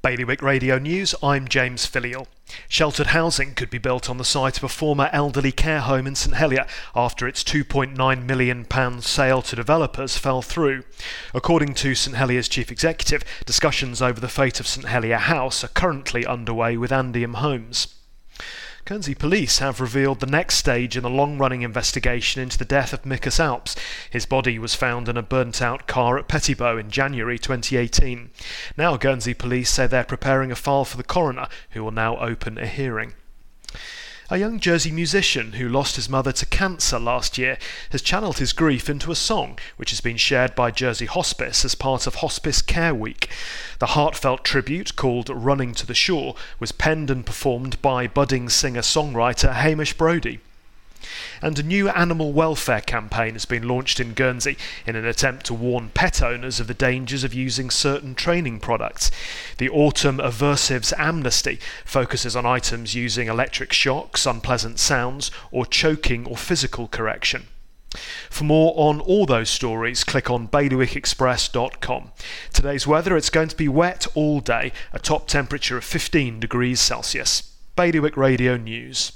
Bailiwick Radio News, I'm James Filial. Sheltered housing could be built on the site of a former elderly care home in St Helier after its £2.9 million sale to developers fell through. According to St Helier's chief executive, discussions over the fate of St Helier House are currently underway with Andium Homes. Guernsey police have revealed the next stage in the long-running investigation into the death of Mickus Alps. His body was found in a burnt-out car at Pettybow in January 2018. Now Guernsey police say they're preparing a file for the coroner, who will now open a hearing. A young Jersey musician who lost his mother to cancer last year has channelled his grief into a song, which has been shared by Jersey Hospice as part of Hospice Care Week. The heartfelt tribute, called Running to the Shore, was penned and performed by budding singer-songwriter Hamish Brodie. And a new animal welfare campaign has been launched in Guernsey in an attempt to warn pet owners of the dangers of using certain training products. The Autumn Aversives Amnesty focuses on items using electric shocks, unpleasant sounds, or choking or physical correction. For more on all those stories, click on BailiwickExpress.com. Today's weather, it's going to be wet all day, a top temperature of 15 degrees Celsius. Bailiwick Radio News.